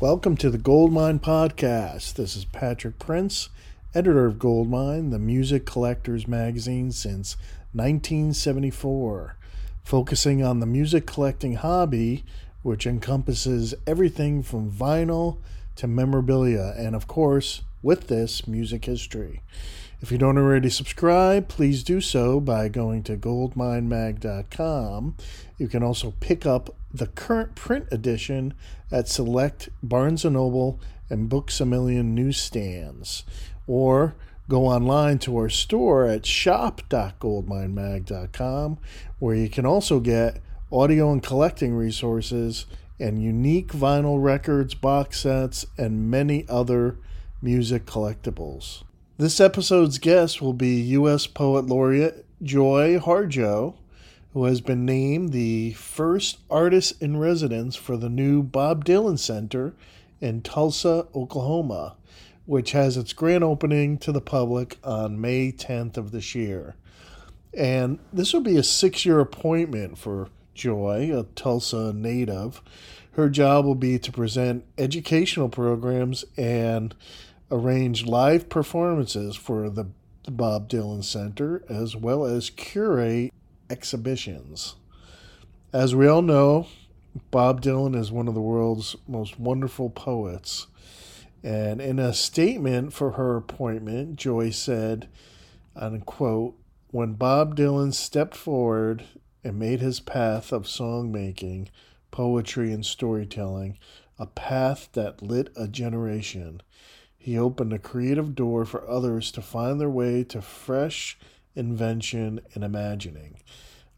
Welcome to the Goldmine Podcast. This is Patrick Prince, editor of Goldmine, the music collectors magazine since 1974, focusing on the music collecting hobby, which encompasses everything from vinyl to memorabilia, and of course, with this, music history. If you don't already subscribe, please do so by going to goldminemag.com. You can also pick up the current print edition at select Barnes & Noble and Books A Million newsstands. Or go online to our store at shop.goldminemag.com, where you can also get audio and collecting resources and unique vinyl records, box sets, and many other music collectibles. This episode's guest will be U.S. Poet Laureate Joy Harjo, who has been named the first artist in residence for the new Bob Dylan Center in Tulsa, Oklahoma, which has its grand opening to the public on May 10th of this year. And this will be a 6-year appointment for Joy, a Tulsa native. Her job will be to present educational programs and arrange live performances for the Bob Dylan Center, as well as curate exhibitions. As we all know, Bob Dylan is one of the world's most wonderful poets. And in a statement for her appointment, Joy said, unquote, "When Bob Dylan stepped forward and made his path of song making, poetry, and storytelling, a path that lit a generation, he opened a creative door for others to find their way to fresh invention and imagining.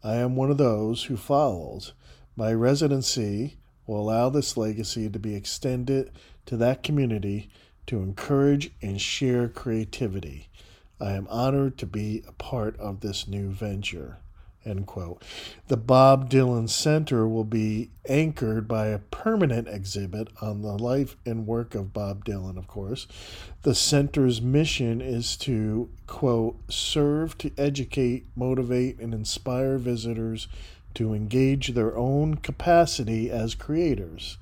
I am one of those who followed. My residency will allow this legacy to be extended to that community to encourage and share creativity. I am honored to be a part of this new venture." End quote. The Bob Dylan Center will be anchored by a permanent exhibit on the life and work of Bob Dylan, of course. The center's mission is to, quote, "serve to educate, motivate, and inspire visitors to engage their own capacity as creators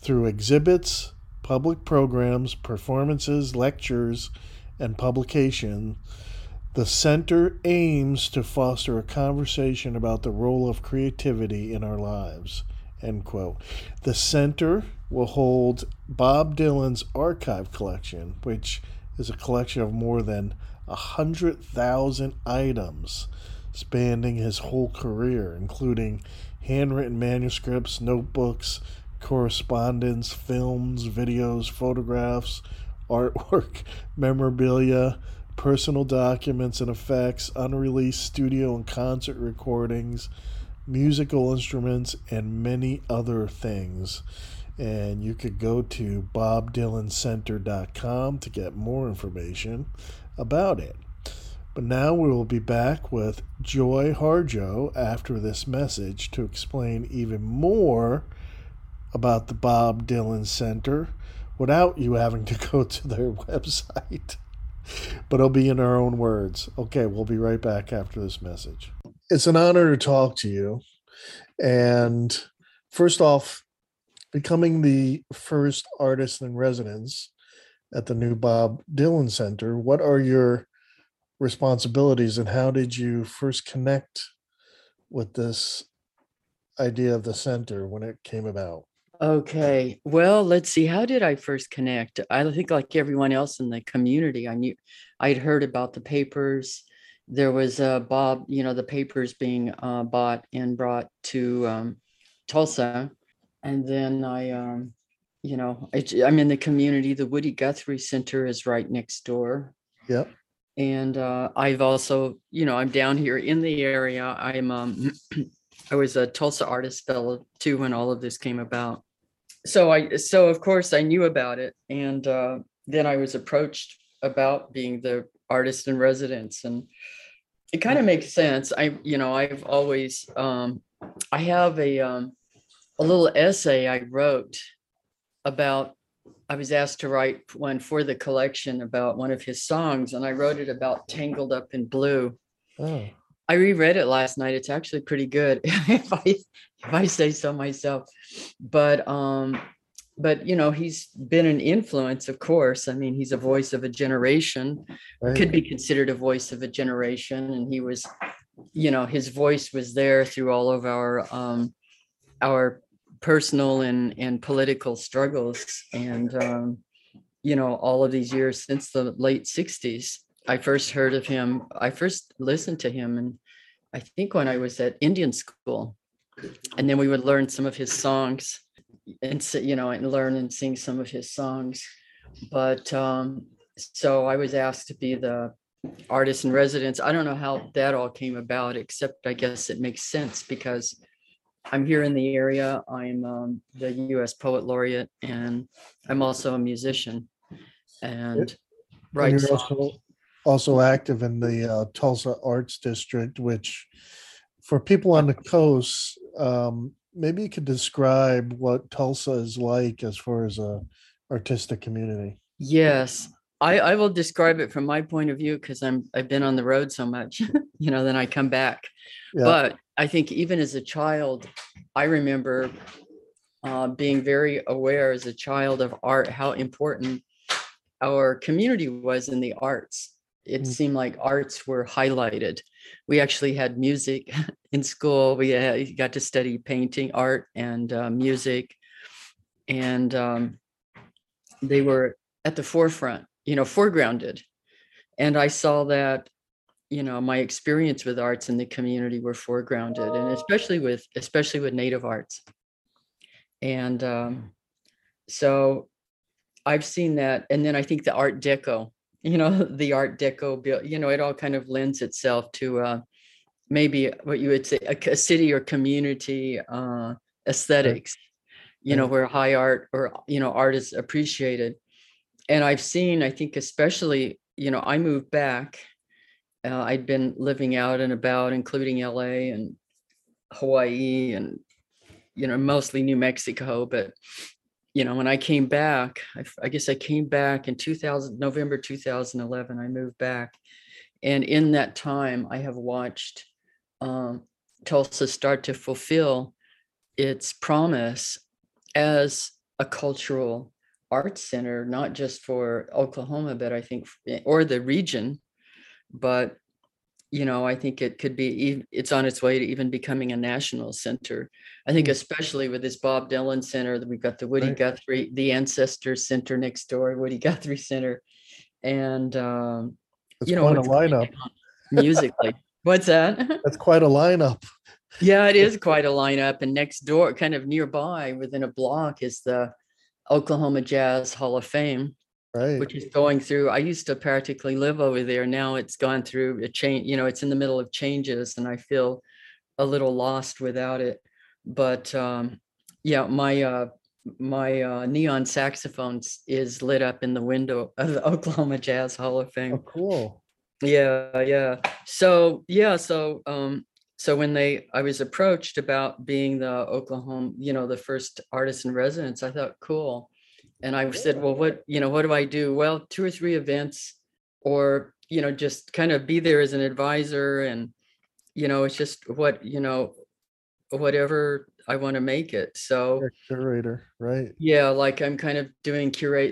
through exhibits, public programs, performances, lectures, and publication. The center aims to foster a conversation about the role of creativity in our lives." End quote. The center will hold Bob Dylan's archive collection, which is a collection of more than 100,000 items spanning his whole career, including handwritten manuscripts, notebooks, correspondence, films, videos, photographs, artwork, memorabilia, personal documents and effects, unreleased studio and concert recordings, musical instruments, and many other things. And you could go to BobDylanCenter.com to get more information about it. But now we will be back with Joy Harjo after this message to explain even more about the Bob Dylan Center without you having to go to their website. But it'll be in our own words. Okay, we'll be right back after this message. It's an honor to talk to you. And first off, becoming the first artist in residence at the new Bob Dylan Center, what are your responsibilities, and how did you first connect with this idea of the center when it came about? Okay, well, let's see. How did I first connect? I think like everyone else in the community, I'd heard about the papers. There was Bob, the papers being bought and brought to Tulsa. And then I'm in the community. The Woody Guthrie Center is right next door. Yep. And I've also, I'm down here in the area. I was a Tulsa artist fellow too when all of this came about. So of course I knew about it. And then I was approached about being the artist in residence, and it kind of makes sense. I've always, I have a little essay I wrote about, I was asked to write one for the collection about one of his songs, and I wrote it about Tangled Up in Blue. Oh. I reread it last night. It's actually pretty good if I say so myself, but he's been an influence, of course. I mean, he's a voice of a generation, right. Could be considered a voice of a generation. And he was, his voice was there through all of our personal and political struggles. And, all of these years since the late 60s, I first listened to him. And I think when I was at Indian school, and then we would learn some of his songs and learn and sing some of his songs. But so I was asked to be the artist in residence. I don't know how that all came about, except I guess it makes sense because I'm here in the area. I'm the U.S. Poet Laureate, and I'm also a musician. And right. You're also active in the Tulsa Arts District, which for people on the coast, maybe you could describe what Tulsa is like as far as a artistic community. Yes, I will describe it from my point of view because I've been on the road so much, then I come back. Yeah. But I think even as a child, I remember being very aware as a child of art, how important our community was in the arts. It seemed like arts were highlighted. We actually had music in school. We got to study painting, art, and music. And they were at the forefront, foregrounded. And I saw that, my experience with arts in the community were foregrounded, and especially with Native arts. And so I've seen that. And then I think the Art Deco, the Art Deco build, it all kind of lends itself to maybe what you would say a city or community aesthetics, where high art or, art is appreciated. And I've seen, I think, especially, I moved back. I'd been living out and about, including LA and Hawaii and, mostly New Mexico, but when I came back, I guess I came back in November 2011, I moved back. And in that time, I have watched Tulsa start to fulfill its promise as a cultural arts center, not just for Oklahoma, but I think, or the region. But, I think it's on its way to even becoming a national center. I think especially with this Bob Dylan Center, that we've got the Woody Guthrie, the Ancestor Center next door, Woody Guthrie Center. And, it's quite a lineup. Musically. What's that? That's quite a lineup. Yeah, it is quite a lineup. And next door, kind of nearby within a block, is the Oklahoma Jazz Hall of Fame. Right. Which is going through, I used to practically live over there. Now it's gone through a change, it's in the middle of changes, and I feel a little lost without it. But my neon saxophone is lit up in the window of the Oklahoma Jazz Hall of Fame. Oh, cool. Yeah. So when I was approached about being the Oklahoma, the first artist in residence, I thought, cool. And I said, well, what do I do? Well, 2 or 3 events, or, just kind of be there as an advisor. And, it's just whatever I want to make it. So curator, right? Yeah. Like I'm kind of curating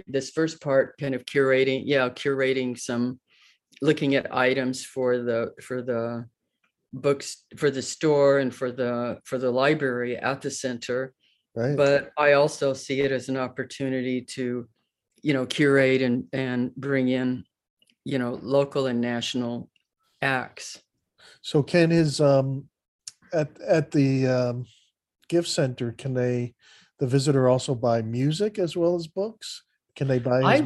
some looking at items for the books, for the store, and for the library at the center. Right. But I also see it as an opportunity to, curate and bring in, local and national acts. So can his at the gift center, can the visitor also buy music as well as books? Can they buy?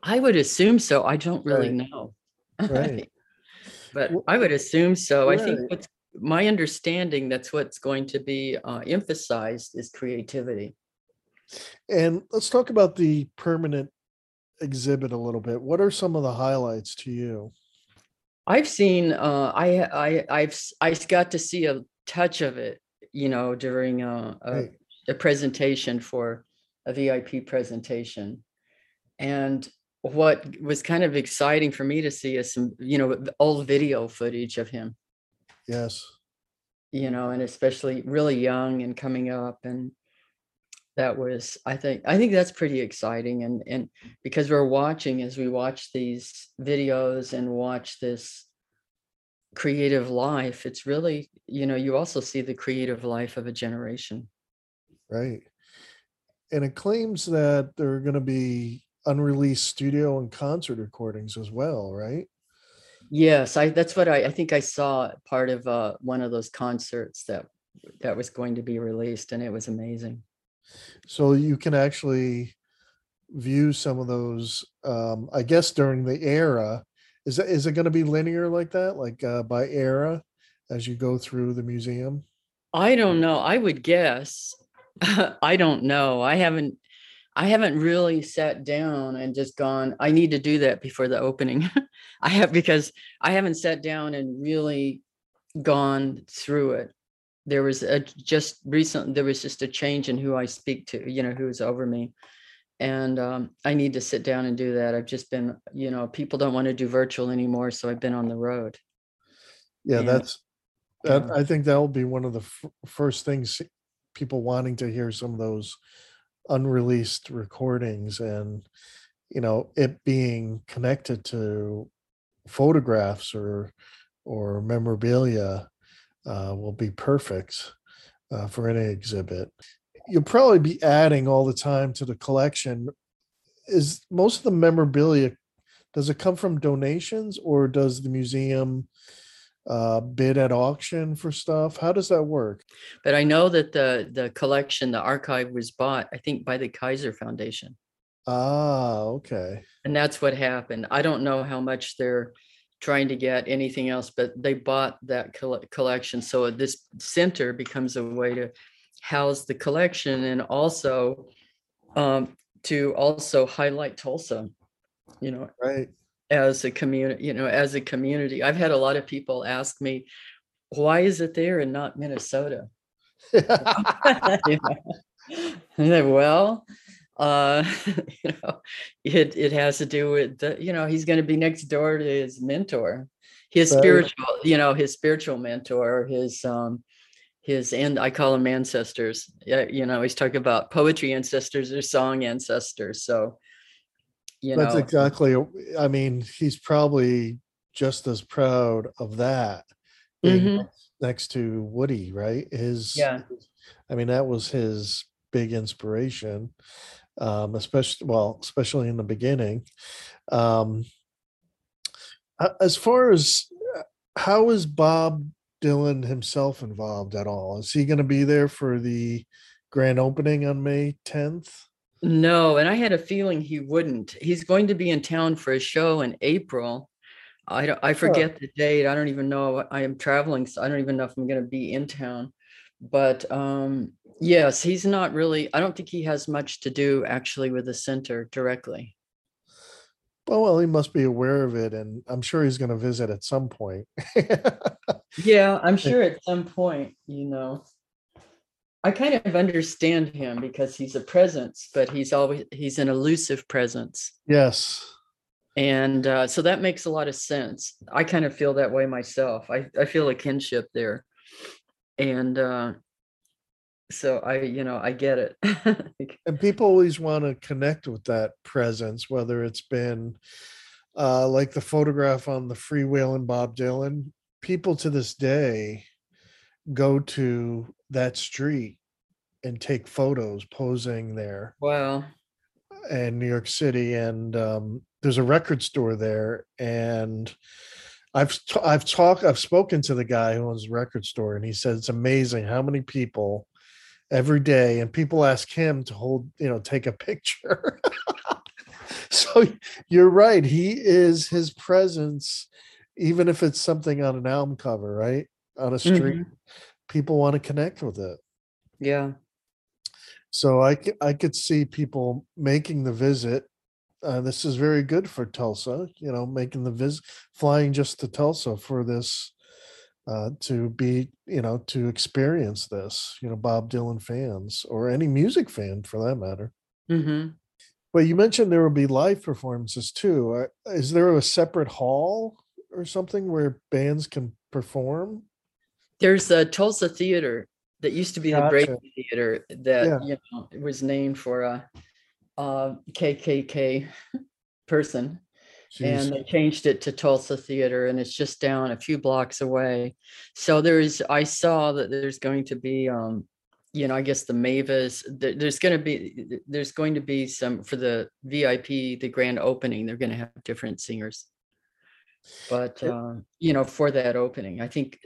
I would assume so. I don't really know. Right. But I would assume so. Right. I think what's my understanding, that's what's going to be emphasized, is creativity. And let's talk about the permanent exhibit a little bit. What are some of the highlights to you? I've seen. I got to see a touch of it, during a presentation for a VIP presentation, and what was kind of exciting for me to see is some, old video footage of him. Yes. And especially really young and coming up. And that was, I think that's pretty exciting. And because we're watching, as we watch these videos and watch this creative life, it's really, you also see the creative life of a generation. Right. And it claims that there are going to be unreleased studio and concert recordings as well, right? Yes, that's what I think I saw part of one of those concerts that was going to be released, and it was amazing. So you can actually view some of those, I guess, during the era. Is it going to be linear like that, like by era as you go through the museum? I don't know. I would guess. I don't know. I haven't really sat down and just gone, I need to do that before the opening. Because I haven't sat down and really gone through it. There was just a change in who I speak to, who's over me. And I need to sit down and do that. I've just been, people don't want to do virtual anymore. So I've been on the road. Yeah, I think that will be one of the first things, people wanting to hear some of those unreleased recordings, and it being connected to photographs or memorabilia will be perfect for any exhibit. You'll probably be adding all the time to the collection. Is most of the memorabilia, does it come from donations, or does the museum bid at auction for stuff? How does that work? But I know that the collection, the archive, was bought, I think, by the Kaiser Foundation. Ah, okay. And that's what happened. I don't know how much they're trying to get anything else, but they bought that collection. So this center becomes a way to house the collection, and also to also highlight Tulsa, Right. As a community, I've had a lot of people ask me, why is it there and not Minnesota? It has to do with he's going to be next door to his mentor, his spiritual mentor, his and I call them ancestors. He's talking about poetry ancestors or song ancestors. So. That's exactly. I mean, he's probably just as proud of that being next to Woody, right? That was his big inspiration, especially in the beginning. As far as, how is Bob Dylan himself involved at all? Is he going to be there for the grand opening on May 10th? No, and I had a feeling he wouldn't. He's going to be in town for a show in April. I forget the date. I don't even know. I am traveling, so I don't even know if I'm going to be in town. But yes, he's not really. I don't think he has much to do actually with the center directly. Well, he must be aware of it, and I'm sure he's going to visit at some point. Yeah, I'm sure at some point. I kind of understand him because he's a presence, but he's an elusive presence. Yes. And so that makes a lot of sense. I kind of feel that way myself. I feel a kinship there. And so I get it. And people always want to connect with that presence, whether it's been like the photograph on the Freewheelin' Bob Dylan, people to this day go to that street and take photos posing there. Wow. And New York City, and there's a record store there, and I've spoken to the guy who owns the record store, and he said it's amazing how many people every day, and people ask him to hold, you know, take a picture. So you're right, he is, his presence, even if it's something on an album cover, right, on a street, people want to connect with it. Yeah. So I could see people making the visit. This is very good for Tulsa, you know, making the visit, flying just to Tulsa for this, to be, you know, to experience this, you know, Bob Dylan fans or any music fan for that matter. Mm-hmm. But you mentioned there will be live performances too. Is there a separate hall or something where bands can perform? There's a Tulsa Theater that used to be the Brady Theater that you know, was named for a KKK person. Jeez. And they changed it to Tulsa Theater, and it's just down a few blocks away. So I saw that there's going to be, you know, I guess the Mavis, there's going to be some for the VIP, the grand opening, they're going to have different singers. But, you know, for that opening, I think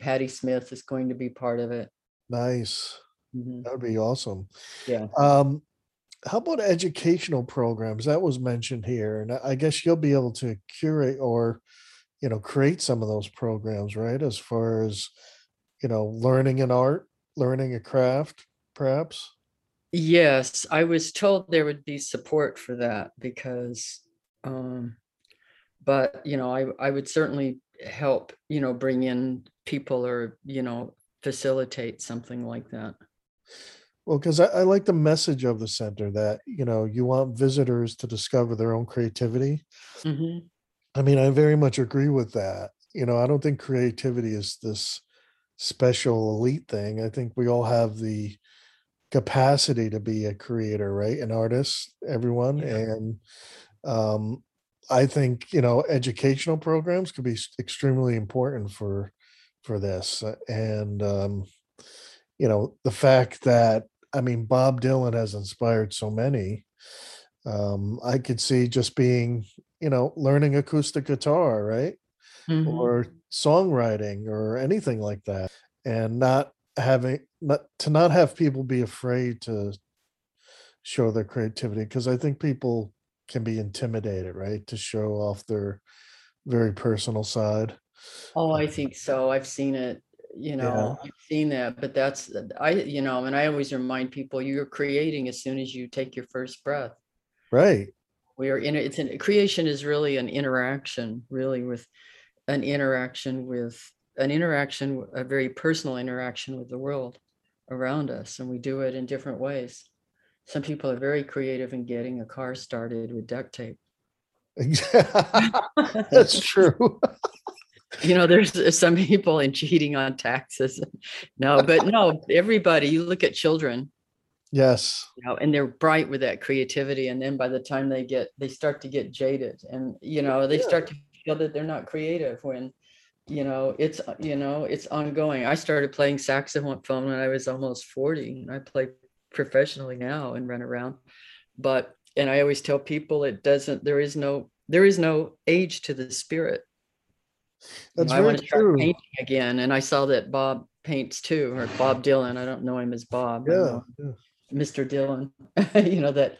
Patti Smith is going to be part of it. Nice. Mm-hmm. That would be awesome. Yeah. How about educational programs? That was mentioned here. And I guess you'll be able to curate or, you know, create some of those programs, right? As far as, you know, learning an art, learning a craft, perhaps? Yes. I was told there would be support for that because, but, you know, I would certainly help, you know, bring in people or, you know, facilitate something like that. Well, because I like the message of the center that, you know, you want visitors to discover their own creativity. Mm-hmm. I mean, I very much agree with that. You know, I don't think creativity is this special elite thing. I think we all have the capacity to be a creator, right? An artist, everyone. Yeah. And, I think, you know, educational programs could be extremely important for this. And, you know, the fact that, I mean, Bob Dylan has inspired so many, I could see just being, you know, learning acoustic guitar, right? Mm-hmm. Or songwriting or anything like that. And not have people be afraid to show their creativity, because I think people can be intimidated, right, to show off their very personal side. Oh, I think so. I've seen it, you know. Yeah. I've seen that, but that's, I, you know, and I always remind people, you're creating as soon as you take your first breath. Right. We are in it's an creation is really an interaction, really with a very personal interaction with the world around us. And we do it in different ways. Some people are very creative in getting a car started with duct tape. That's true. You know, there's some people in cheating on taxes. No, everybody, you look at children. Yes. You know, and they're bright with that creativity. And then by the time they start to get jaded, and, you know, they start to feel that they're not creative when, you know, it's ongoing. I started playing saxophone when I was almost 40, and I played professionally now and run around, and I always tell people there is no age to the spirit. That's very true. I want to start painting again, and I saw that Bob paints too, or Bob Dylan. I don't know him as Bob. Yeah, Mr. Dylan. You know that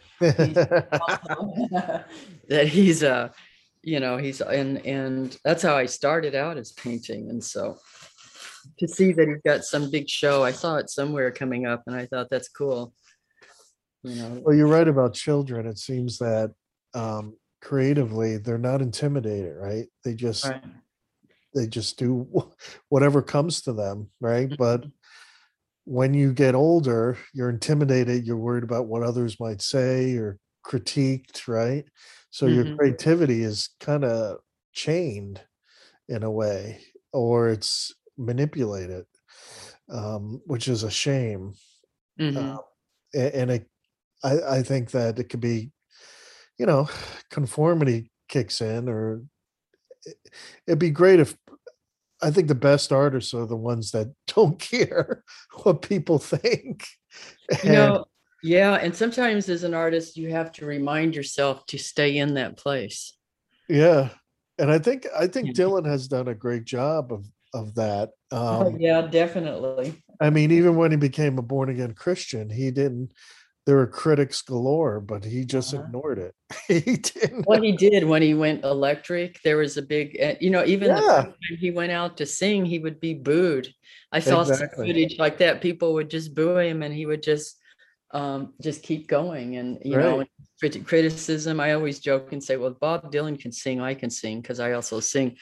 he's and that's how I started out, as painting, and so. To see that he's got some big show, I saw it somewhere coming up, and I thought that's cool. You know. Well, you're right about children. It seems that creatively they're not intimidated, right? They just do whatever comes to them, right? But when you get older, you're intimidated. You're worried about what others might say or critiqued, right? So your creativity is kind of chained in a way, or it's manipulate it, which is a shame. And I think that it could be, you know, conformity kicks in. Or it'd be great if, I think the best artists are the ones that don't care what people think. And, you know, yeah. And sometimes as an artist, you have to remind yourself to stay in that place. Yeah. And I think Dylan has done a great job of that. Yeah, definitely. I mean, even when he became a born again Christian, he didn't, there were critics galore, but he just ignored it. He didn't. What he did when he went electric, there was a big, you know, even the first time he went out to sing, he would be booed. I saw some footage like that. People would just boo him and he would just keep going. And, you know, and criticism, I always joke and say, well, Bob Dylan can sing, I can sing, because I also sing.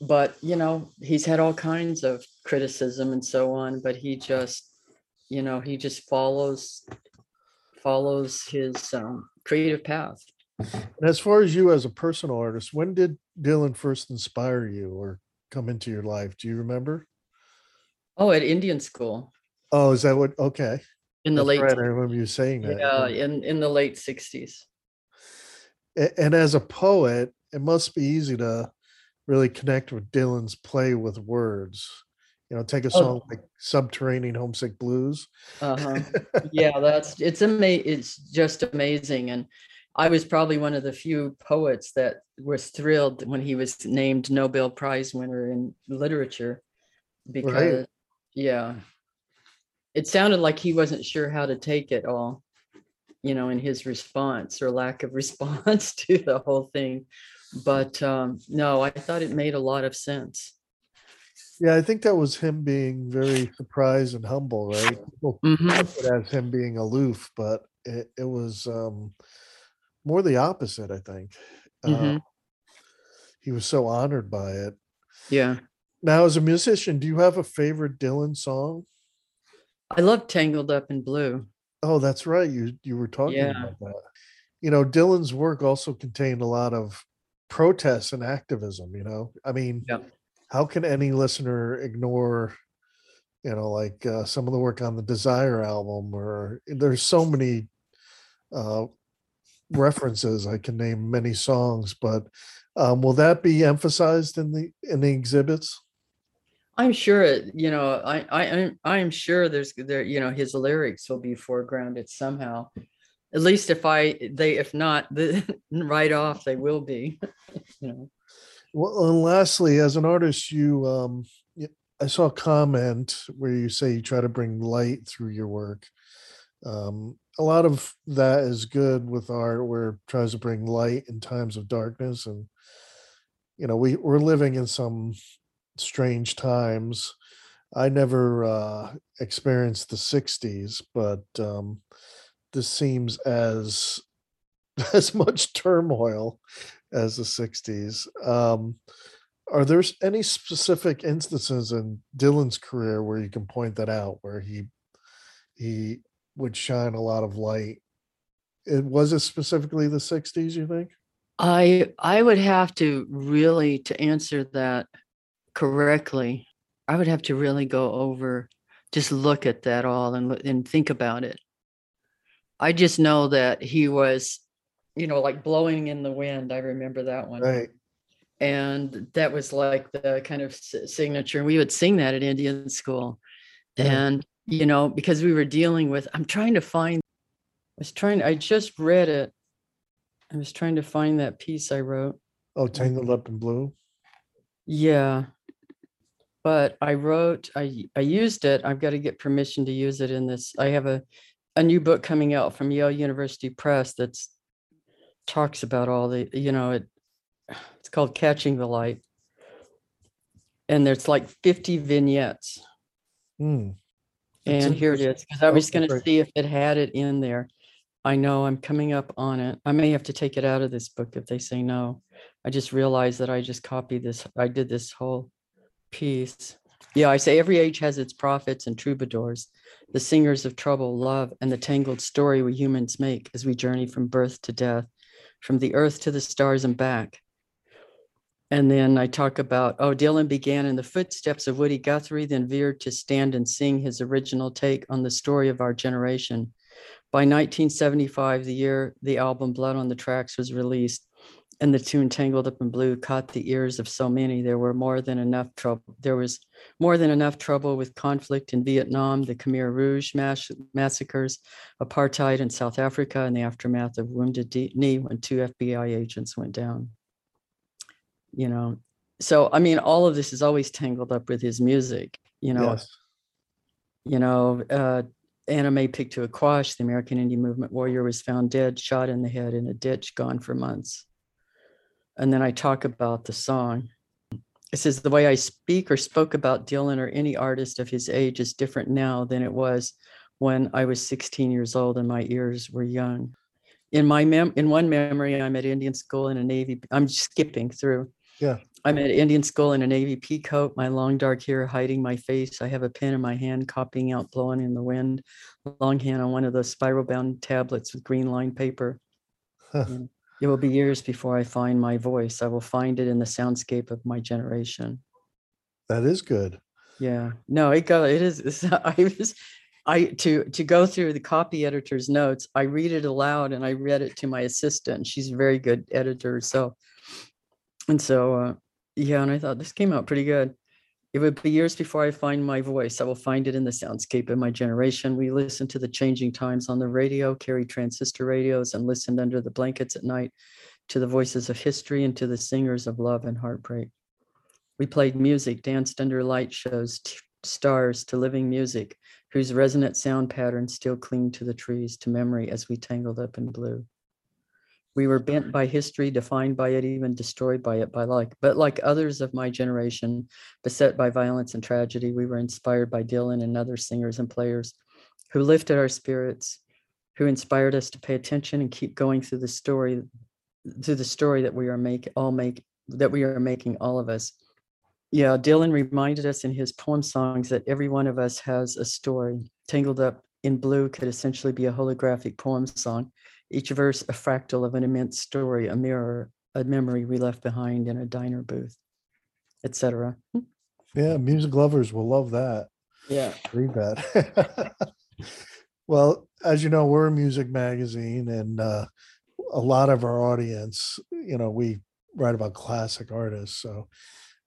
But, you know, he's had all kinds of criticism and so on, but he just, you know, he just follows his creative path. And as far as you as a personal artist, when did Dylan first inspire you or come into your life? Do you remember? Oh, at Indian school. Oh, is that what? Okay. In the late, right, I remember you saying that. Yeah, in the late 60s. And as a poet, it must be easy to really connect with Dylan's play with words. You know, take a song like Subterranean Homesick Blues. Yeah, it's just amazing. And I was probably one of the few poets that was thrilled when he was named Nobel Prize winner in literature, because it sounded like he wasn't sure how to take it all, you know, in his response or lack of response to the whole thing. But no, I thought it made a lot of sense. Yeah, I think that was him being very surprised and humble, right? People as him being aloof, but it was more the opposite, I think. He was so honored by it. Yeah. Now, as a musician, do you have a favorite Dylan song? I love Tangled Up in Blue. Oh, that's right. You were talking about that. You know, Dylan's work also contained a lot of protests and activism, you know? I mean... Yeah. How can any listener ignore, you know, like some of the work on the Desire album, or there's so many references. I can name many songs, but will that be emphasized in the exhibits? I'm sure, you know, I'm sure there, you know, his lyrics will be foregrounded somehow. At least if not, right off, they will be, you know. Well, and lastly, as an artist, you, I saw a comment where you say you try to bring light through your work. A lot of that is good with art, where it tries to bring light in times of darkness. And, you know, we're living in some strange times. I never experienced the 60s, but this seems as much turmoil as the 60s. Are there any specific instances in Dylan's career where you can point that out, where he would shine a lot of light? Was it specifically the 60s, you think? I would have to really, to answer that correctly, I would have to really go over, just look at that all and think about it. I just know that he was, you know, like Blowing in the Wind. I remember that one. Right. And that was like the kind of signature. We would sing that at Indian school. Yeah. And, you know, because we were dealing with, I just read it. I was trying to find that piece I wrote. Oh, Tangled Up in Blue. Yeah. But I used it. I've got to get permission to use it in this. I have a new book coming out from Yale University Press that's talks about all the, you know, it's called Catching the Light, and there's like 50 vignettes. And here it is, because I was going to see if it had it in there. I know I'm coming up on it. I may have to take it out of this book if they say no. I just realized that I just copied this. I did this whole piece. Yeah, I say every age has its prophets and troubadours, the singers of trouble, love, and the tangled story we humans make as we journey from birth to death, from the earth to the stars and back. And then I talk about, Dylan began in the footsteps of Woody Guthrie, then veered to stand and sing his original take on the story of our generation. By 1975, the year the album Blood on the Tracks was released, and the tune Tangled Up in Blue caught the ears of so many. There was more than enough trouble with conflict in Vietnam, the Khmer Rouge massacres, apartheid in South Africa, and the aftermath of Wounded Knee when 2 FBI agents went down. You know, so, I mean, all of this is always tangled up with his music, you know. Yes. You know, Anna Mae Pictou Aquash, the American Indian Movement warrior, was found dead, shot in the head in a ditch, gone for months. And then I talk about the song. It says, the way I speak or spoke about Dylan or any artist of his age is different now than it was when I was 16 years old and my ears were young. In one memory, I'm at Indian school in a Navy, I'm skipping through. Yeah. I'm at Indian school in a Navy pea coat, my long dark hair hiding my face. I have a pen in my hand, copying out Blowing in the Wind, longhand on one of those spiral bound tablets with green lined paper. Huh. It will be years before I find my voice. I will find it in the soundscape of my generation. That is good. Yeah. No, it is. To go through the copy editor's notes, I read it aloud, and I read it to my assistant. She's a very good editor. And I thought this came out pretty good. It would be years before I find my voice. I will find it in the soundscape of my generation. We listened to the changing times on the radio, carried transistor radios, and listened under the blankets at night to the voices of history and to the singers of love and heartbreak. We played music, danced under light shows, stars to living music, whose resonant sound patterns still cling to the trees, to memory as we tangled up in blue. We were bent by history, defined by it, even destroyed by it, but like others of my generation, beset by violence and tragedy, we were inspired by Dylan and other singers and players who lifted our spirits, who inspired us to pay attention and keep going through the story that we are making, all of us. Yeah, Dylan reminded us in his poem songs that every one of us has a story. Tangled Up in Blue could essentially be a holographic poem song. Each verse a fractal of an immense story, a mirror, a memory we left behind in a diner booth, etc. Yeah, music lovers will love that. Yeah. Read that. Well, as you know, we're a music magazine, and a lot of our audience, you know, we write about classic artists. So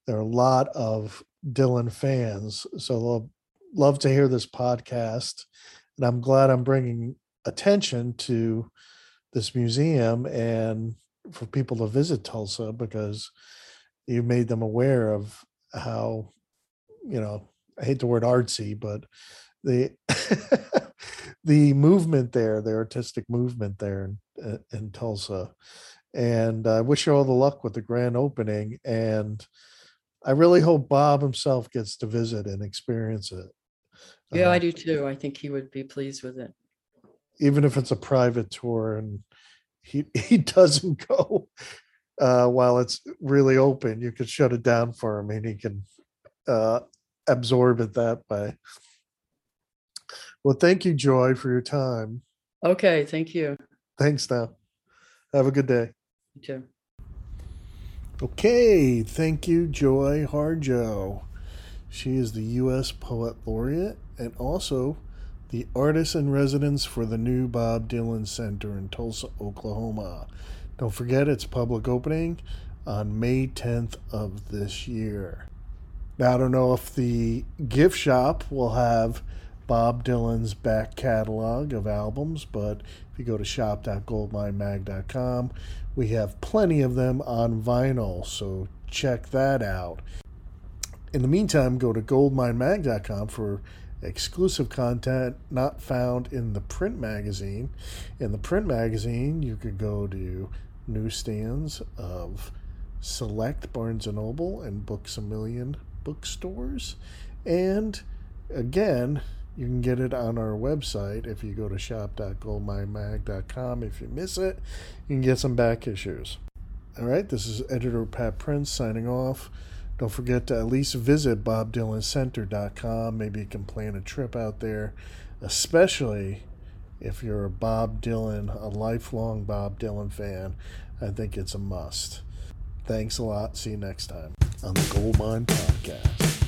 there are a lot of Dylan fans. So they'll love to hear this podcast. And I'm glad I'm bringing attention to this museum and for people to visit Tulsa, because you made them aware of how, you know, I hate the word artsy, but the the movement there, the artistic movement there in Tulsa. And I wish you all the luck with the grand opening. And I really hope Bob himself gets to visit and experience it. Yeah, I do too. I think he would be pleased with it. Even if it's a private tour and he doesn't go while it's really open, you could shut it down for him and he can absorb it that way. Well, thank you, Joy, for your time. Okay, thank you. Thanks, now. Have a good day. You too. Okay, thank you, Joy Harjo. She is the U.S. Poet Laureate and also the artist in residence for the new Bob Dylan Center in Tulsa, Oklahoma. Don't forget, its public opening on May 10th of this year. Now, I don't know if the gift shop will have Bob Dylan's back catalog of albums, but if you go to shop.goldminemag.com, we have plenty of them on vinyl, so check that out. In the meantime, go to goldminemag.com for exclusive content not found in the print magazine. In the print magazine, you could go to newsstands of select Barnes & Noble and Books-A-Million bookstores. And again, you can get it on our website if you go to shop.goldminemag.com. If you miss it, you can get some back issues. All right, this is editor Pat Prince signing off. Don't forget to at least visit BobDylanCenter.com. Maybe you can plan a trip out there, especially if you're a Bob Dylan, a lifelong Bob Dylan fan. I think it's a must. Thanks a lot. See you next time on the Goldmine Podcast.